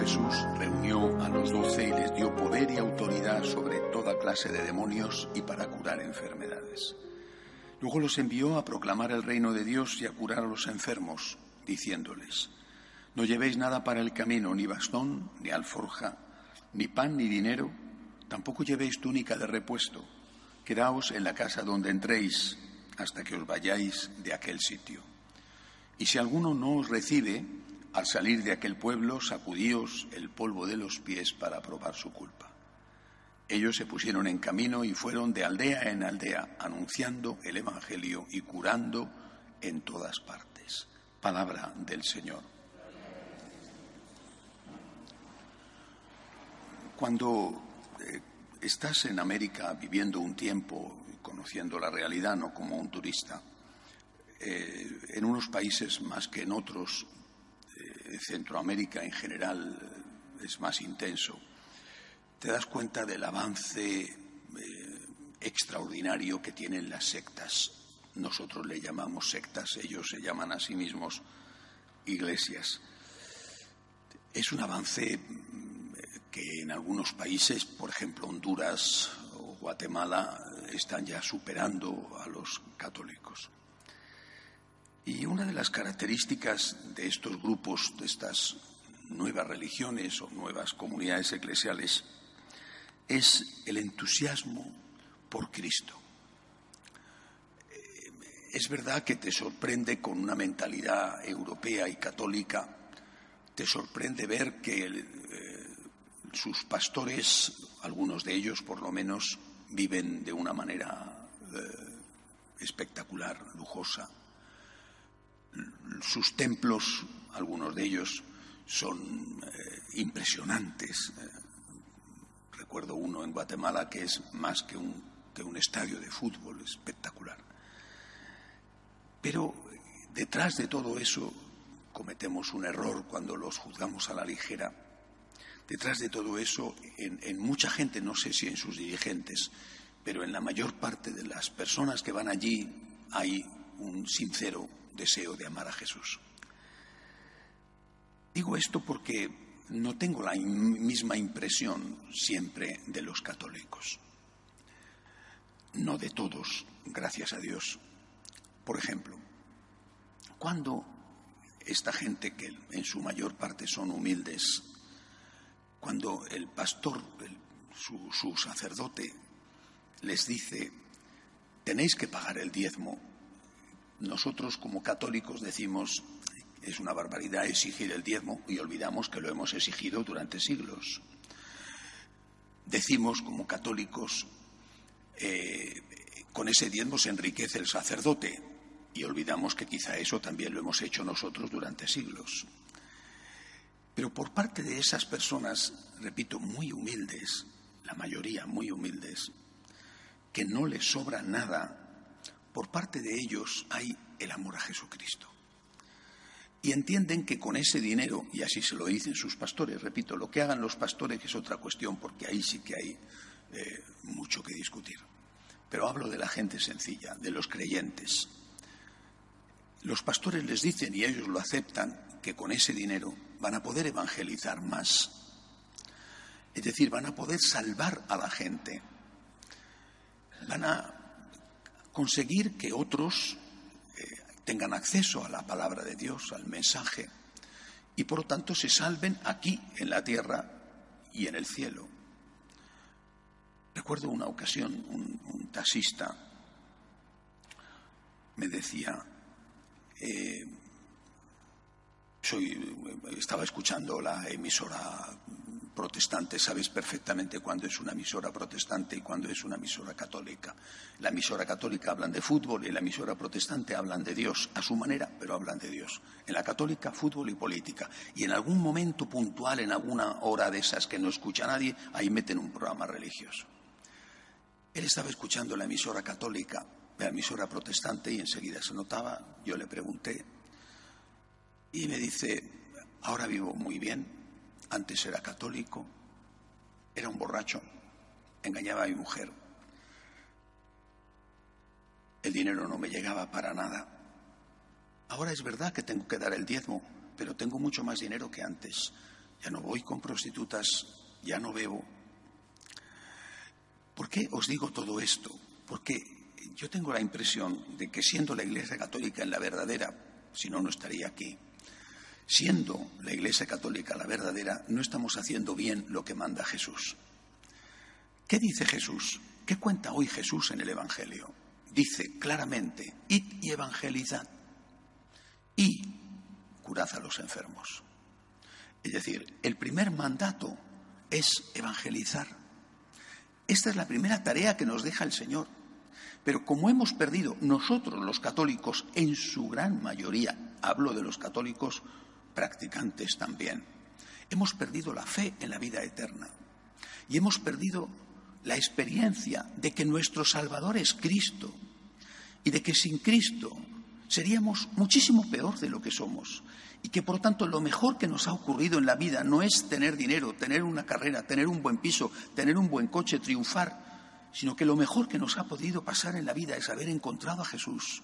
Jesús reunió a los 12 y les dio poder y autoridad sobre toda clase de demonios y para curar enfermedades. Luego los envió a proclamar el reino de Dios y a curar a los enfermos, diciéndoles: no llevéis nada para el camino, ni bastón, ni alforja, ni pan, ni dinero, tampoco llevéis túnica de repuesto. Quedaos en la casa donde entréis hasta que os vayáis de aquel sitio. Y si alguno no os recibe, al salir de aquel pueblo, sacudíos el polvo de los pies para probar su culpa. Ellos se pusieron en camino y fueron de aldea en aldea, anunciando el evangelio y curando en todas partes. Palabra del Señor. Cuando estás en América viviendo un tiempo, conociendo la realidad, no como un turista, en unos países más que en otros, Centroamérica en general es más intenso, te das cuenta del avance extraordinario que tienen las sectas. Nosotros le llamamos sectas, ellos se llaman a sí mismos iglesias. Es un avance que en algunos países, por ejemplo Honduras o Guatemala, están ya superando a los católicos. Y una de las características de estos grupos, de estas nuevas religiones o nuevas comunidades eclesiales, es el entusiasmo por Cristo. Es verdad que te sorprende con una mentalidad europea y católica, te sorprende ver que sus pastores, algunos de ellos por lo menos, viven de una manera espectacular, lujosa. Sus templos, algunos de ellos, son impresionantes. Recuerdo uno en Guatemala que es más que un estadio de fútbol, espectacular. Pero detrás de todo eso cometemos un error cuando los juzgamos a la ligera. Detrás de todo eso, en mucha gente, no sé si en sus dirigentes, pero en la mayor parte de las personas que van allí hay un sincero deseo de amar a Jesús. Digo esto porque no tengo la misma impresión siempre de los católicos. No de todos, gracias a Dios. Por ejemplo, cuando esta gente, que en su mayor parte son humildes, cuando el pastor, su sacerdote, les dice: tenéis que pagar el diezmo, nosotros como católicos decimos: es una barbaridad exigir el diezmo, y olvidamos que lo hemos exigido durante siglos. Decimos como católicos: con ese diezmo se enriquece el sacerdote, y olvidamos que quizá eso también lo hemos hecho nosotros durante siglos. Pero por parte de esas personas, repito, muy humildes, la mayoría muy humildes, que no les sobra nada, por parte de ellos hay el amor a Jesucristo. Y entienden que con ese dinero, y así se lo dicen sus pastores, repito, lo que hagan los pastores es otra cuestión, porque ahí sí que hay mucho que discutir. Pero hablo de la gente sencilla, de los creyentes. Los pastores les dicen, y ellos lo aceptan, que con ese dinero van a poder evangelizar más. Es decir, van a poder salvar a la gente. Van a conseguir que otros tengan acceso a la palabra de Dios, al mensaje, y por lo tanto se salven aquí en la tierra y en el cielo. Recuerdo una ocasión, un taxista me decía, estaba escuchando la emisora protestante, sabes perfectamente cuándo es una emisora protestante y cuándo es una emisora católica. La emisora católica hablan de fútbol y la emisora protestante hablan de Dios, a su manera, pero hablan de Dios. En la católica, fútbol y política. Y en algún momento puntual, en alguna hora de esas que no escucha nadie, ahí meten un programa religioso. Él estaba escuchando la emisora católica, la emisora protestante, y enseguida se notaba. Yo le pregunté y me dice: ahora vivo muy bien, antes era católico, era un borracho, engañaba a mi mujer, el dinero no me llegaba para nada. Ahora es verdad que tengo que dar el diezmo, pero tengo mucho más dinero que antes. Ya no voy con prostitutas, ya no bebo. ¿Por qué os digo todo esto? Porque yo tengo la impresión de que siendo la Iglesia Católica en la verdadera, si no, no estaría aquí, siendo la Iglesia Católica la verdadera, no estamos haciendo bien lo que manda Jesús. ¿Qué dice Jesús? ¿Qué cuenta hoy Jesús en el Evangelio? Dice claramente: id y evangelizad y curad a los enfermos. Es decir, el primer mandato es evangelizar. Esta es la primera tarea que nos deja el Señor. Pero como hemos perdido nosotros los católicos, en su gran mayoría, hablo de los católicos practicantes también, hemos perdido la fe en la vida eterna y hemos perdido la experiencia de que nuestro Salvador es Cristo y de que sin Cristo seríamos muchísimo peor de lo que somos, y que por lo tanto lo mejor que nos ha ocurrido en la vida no es tener dinero, tener una carrera, tener un buen piso, tener un buen coche, triunfar, sino que lo mejor que nos ha podido pasar en la vida es haber encontrado a Jesús.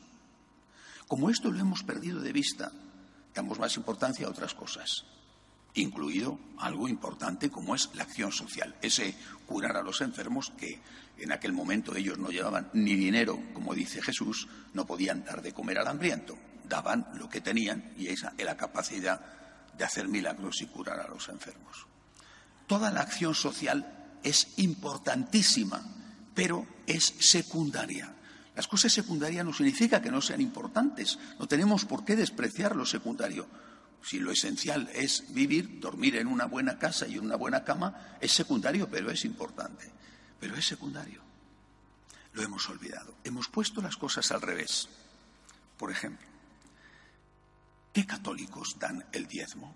Como esto lo hemos perdido de vista, damos más importancia a otras cosas, incluido algo importante como es la acción social, ese curar a los enfermos que en aquel momento ellos no llevaban ni dinero, como dice Jesús, no podían dar de comer al hambriento, daban lo que tenían y esa era la capacidad de hacer milagros y curar a los enfermos. Toda la acción social es importantísima, pero es secundaria. Las cosas secundarias no significa que no sean importantes, no tenemos por qué despreciar lo secundario. Si lo esencial es vivir, dormir en una buena casa y en una buena cama, es secundario, pero es importante. Pero es secundario. Lo hemos olvidado. Hemos puesto las cosas al revés. Por ejemplo, ¿qué católicos dan el diezmo?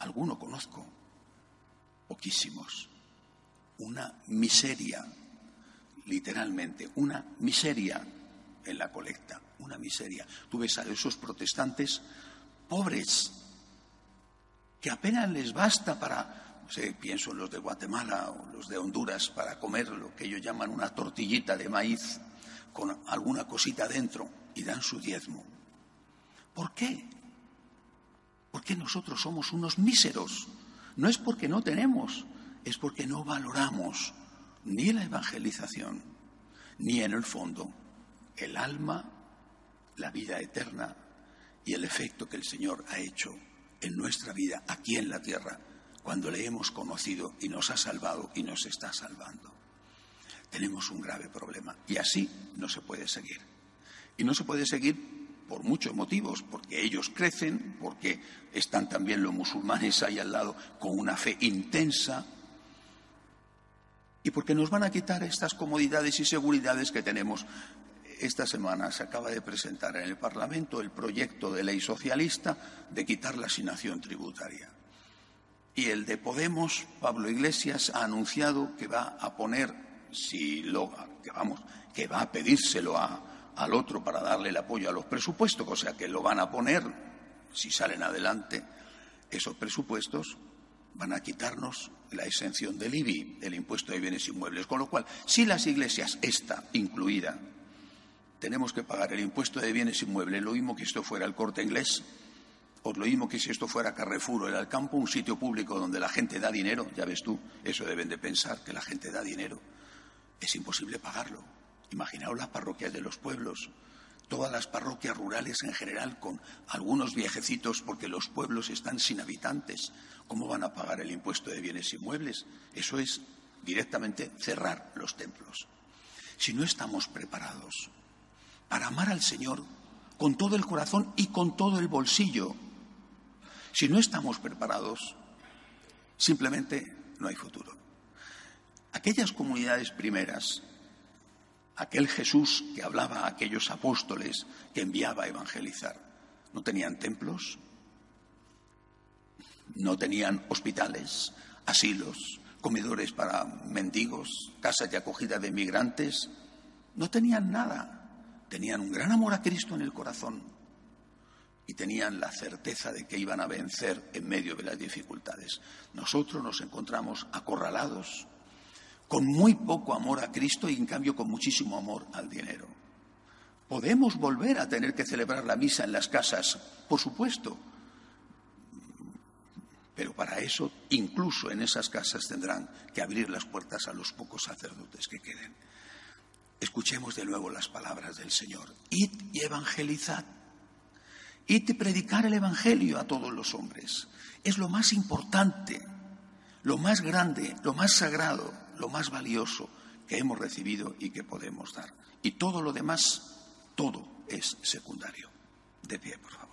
Alguno conozco. Poquísimos. Una miseria, literalmente, una miseria en la colecta. Una miseria. Tú ves a esos protestantes pobres, que apenas les basta para, no sé, pienso en los de Guatemala o los de Honduras, para comer lo que ellos llaman una tortillita de maíz con alguna cosita dentro, y dan su diezmo. ¿Por qué? Porque nosotros somos unos míseros. No es porque no tenemos, es porque no valoramos ni la evangelización, ni en el fondo el alma, la vida eterna y el efecto que el Señor ha hecho en nuestra vida aquí en la tierra, cuando le hemos conocido y nos ha salvado y nos está salvando. Tenemos un grave problema y así no se puede seguir. Y no se puede seguir por muchos motivos, porque ellos crecen, porque están también los musulmanes ahí al lado con una fe intensa, y porque nos van a quitar estas comodidades y seguridades que tenemos. Esta semana se acaba de presentar en el Parlamento el proyecto de ley socialista de quitar la asignación tributaria. Y el de Podemos, Pablo Iglesias, ha anunciado que va a poner, si lo, que va a pedírselo al otro para darle el apoyo a los presupuestos, o sea que lo van a poner, si salen adelante esos presupuestos, van a quitarnos la exención del IBI, el impuesto de bienes inmuebles. Con lo cual, si las iglesias, esta incluida, tenemos que pagar el impuesto de bienes inmuebles, lo mismo que esto fuera el Corte Inglés, o lo mismo que si esto fuera Carrefour o el Alcampo, un sitio público donde la gente da dinero, ya ves tú, eso deben de pensar, que la gente da dinero. Es imposible pagarlo. Imaginaos las parroquias de los pueblos, todas las parroquias rurales en general, con algunos viejecitos, porque los pueblos están sin habitantes. ¿Cómo van a pagar el impuesto de bienes inmuebles? Eso es directamente cerrar los templos. Si no estamos preparados para amar al Señor con todo el corazón y con todo el bolsillo, si no estamos preparados, simplemente no hay futuro. Aquellas comunidades primeras, aquel Jesús que hablaba a aquellos apóstoles que enviaba a evangelizar, no tenían templos, no tenían hospitales, asilos, comedores para mendigos, casas de acogida de migrantes, no tenían nada. Tenían un gran amor a Cristo en el corazón y tenían la certeza de que iban a vencer en medio de las dificultades. Nosotros nos encontramos acorralados, con muy poco amor a Cristo y en cambio con muchísimo amor al dinero. ¿Podemos volver a tener que celebrar la misa en las casas? Por supuesto. Pero para eso, incluso en esas casas, tendrán que abrir las puertas a los pocos sacerdotes que queden. Escuchemos de nuevo las palabras del Señor. Id y evangelizad. Id y predicar el Evangelio a todos los hombres. Es lo más importante, lo más grande, lo más sagrado, lo más valioso que hemos recibido y que podemos dar. Y todo lo demás, todo es secundario. De pie, por favor.